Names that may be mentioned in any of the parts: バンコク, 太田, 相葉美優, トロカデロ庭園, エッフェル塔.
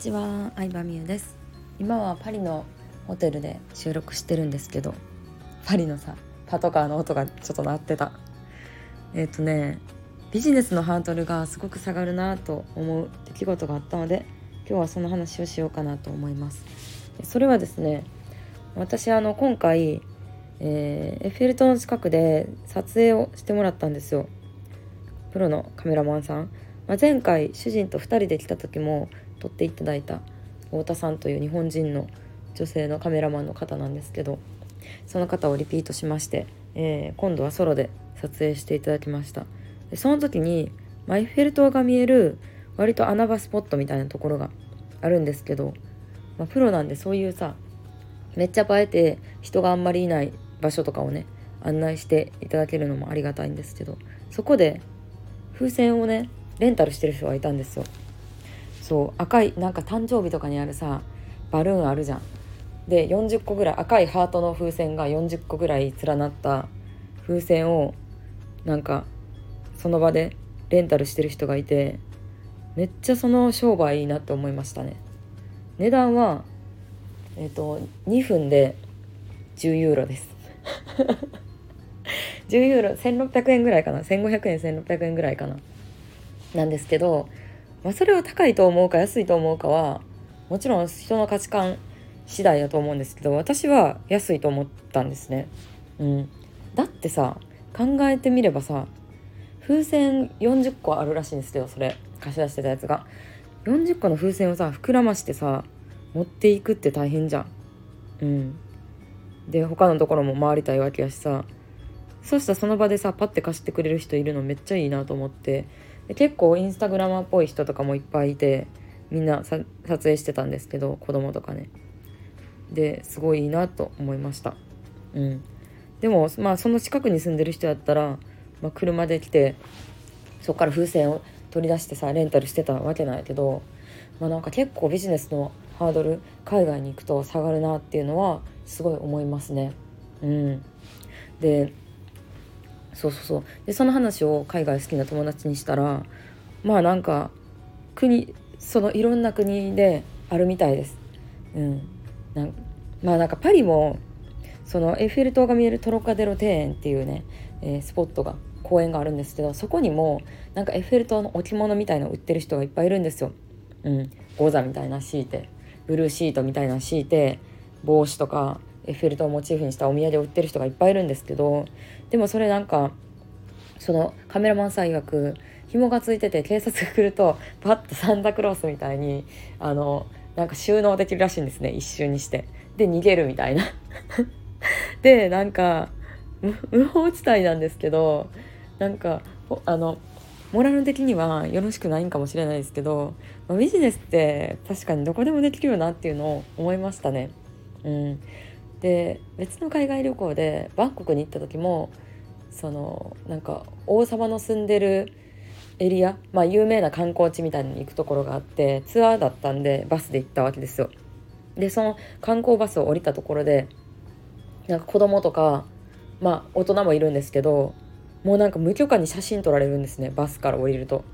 ちは、相葉美優です。今はパリのホテルで収録してるんですけど、パリのパトカーの音がちょっと鳴ってた。ビジネスのハードルがすごく下がるなと思う出来事があったので、今日はその話をしようかなと思います。それはですね、私今回、エッフェル塔の近くで撮影をしてもらったんですよ、プロのカメラマンさん。前回主人と2人で来た時も撮っていただいた太田さんという日本人の女性のカメラマンの方なんですけど、その方をリピートしまして、今度はソロで撮影していただきました。でその時にエッフェル塔が見える割と穴場スポットみたいなところがあるんですけど、プロなんでそういうめっちゃ映えて人があんまりいない場所とかをね案内していただけるのもありがたいんですけど、そこで風船をねレンタルしてる人がいたんですよ。そう赤い誕生日とかにあるバルーンあるじゃん。で40個ぐらい赤いハートの風船が40個ぐらい連なった風船をその場でレンタルしてる人がいて、めっちゃその商売いいなって思いましたね。値段は2分で10ユーロです10ユーロ1600円ぐらいかな、1500円1600円ぐらいかななんですけど、それを高いと思うか安いと思うかはもちろん人の価値観次第だと思うんですけど、私は安いと思ったんですね。だって考えてみれば風船40個あるらしいんですけど、それ貸し出してたやつが40個の風船を膨らまして持っていくって大変じゃん。で他のところも回りたいわけやしそうしたらその場でパッて貸してくれる人いるのめっちゃいいなと思って、で結構インスタグラマーっぽい人とかもいっぱいいて、みんな撮影してたんですけど、子供とかね。ですごいいいなと思いました。でもその近くに住んでる人だったら、車で来てそこから風船を取り出してレンタルしてたわけないけど、結構ビジネスのハードル海外に行くと下がるなっていうのはすごい思いますね。でその話を海外好きな友達にしたら、国いろんな国であるみたいです。パリもエッフェル塔が見えるトロカデロ庭園っていうね、スポットが公園があるんですけど、そこにもエッフェル塔の置物みたいなの売ってる人がいっぱいいるんですよ。ゴザみたいな敷いて、ブルーシートみたいな敷いて、帽子とかエッフェル塔をモチーフにしたお土産を売ってる人がいっぱいいるんですけど、でもそれそのカメラマンさん曰く紐がついてて警察が来るとパッとサンタクロースみたいに収納できるらしいんですね、一瞬にして。で逃げるみたいなで無法地帯なんですけど、モラル的にはよろしくないんかもしれないですけど、ビジネスって確かにどこでもできるよなっていうのを思いましたね。で別の海外旅行でバンコクに行った時も王様の住んでるエリア、有名な観光地みたいに行くところがあって、ツアーだったんでバスで行ったわけですよ。でその観光バスを降りたところで子供とか大人もいるんですけど、もう無許可に写真撮られるんですね、バスから降りると。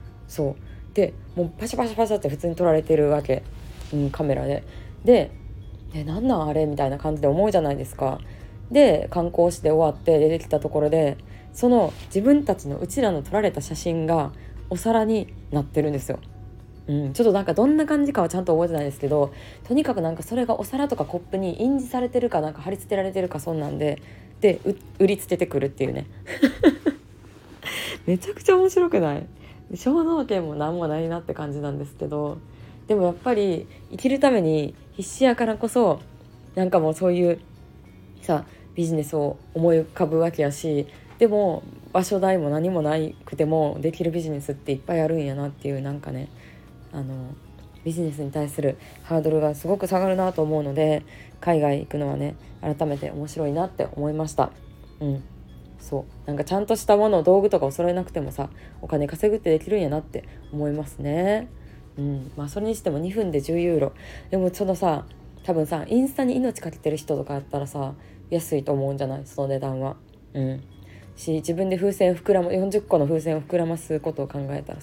でもうパシャパシャパシャって普通に撮られてるわけ、カメラで。なんなんあれみたいな感じで思うじゃないですか。で観光して終わって出てきたところで、その自分たちのうちらの撮られた写真がお皿になってるんですよ。ちょっとどんな感じかはちゃんと覚えてないですけど、とにかくそれがお皿とかコップに印字されてるか貼り付けられてるか、そんなんで売りつけてくるっていうねめちゃくちゃ面白くない？肖像権もなんもないなって感じなんですけど、でもやっぱり生きるために必死やからこそもうそういうビジネスを思い浮かぶわけやし、でも場所代も何もないくてもできるビジネスっていっぱいあるんやなっていうビジネスに対するハードルがすごく下がるなと思うので、海外行くのはね改めて面白いなって思いました。ちゃんとしたものを道具とかを揃えなくてもお金稼ぐってできるんやなって思いますね。それにしても2分で10ユーロでも多分インスタに命かけてる人とかやったら安いと思うんじゃない、その値段は。し自分で40個の風船を膨らますことを考えたら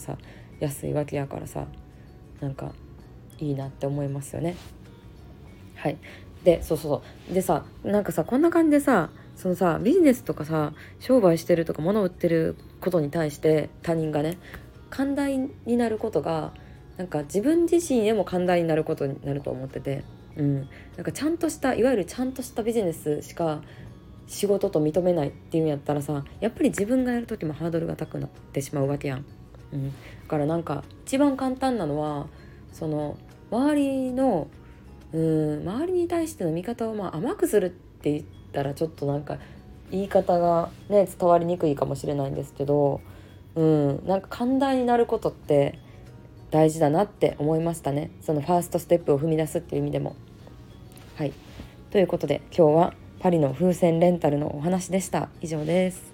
安いわけやからいいなって思いますよね。はい。でそうでさ、なんかさ、こんな感じでさ、そのさ、ビジネスとかさ、商売してるとか物を売ってることに対して他人がね、寛大になることがなんか自分自身へも寛大になることになると思ってて、なんかちゃんとしたいわゆるちゃんとしたビジネスしか仕事と認めないっていうんやったらさ、やっぱり自分がやる時もハードルが高くなってしまうわけやん。だからなんか一番簡単なのはその周りに対しての見方をまあ甘くするって言ったらちょっとなんか言い方がね伝わりにくいかもしれないんですけど、なんか寛大になることって大事だなって思いましたね。そのファーストステップを踏み出すっていう意味でも。はい。ということで今日はパリの風船レンタルのお話でした。以上です。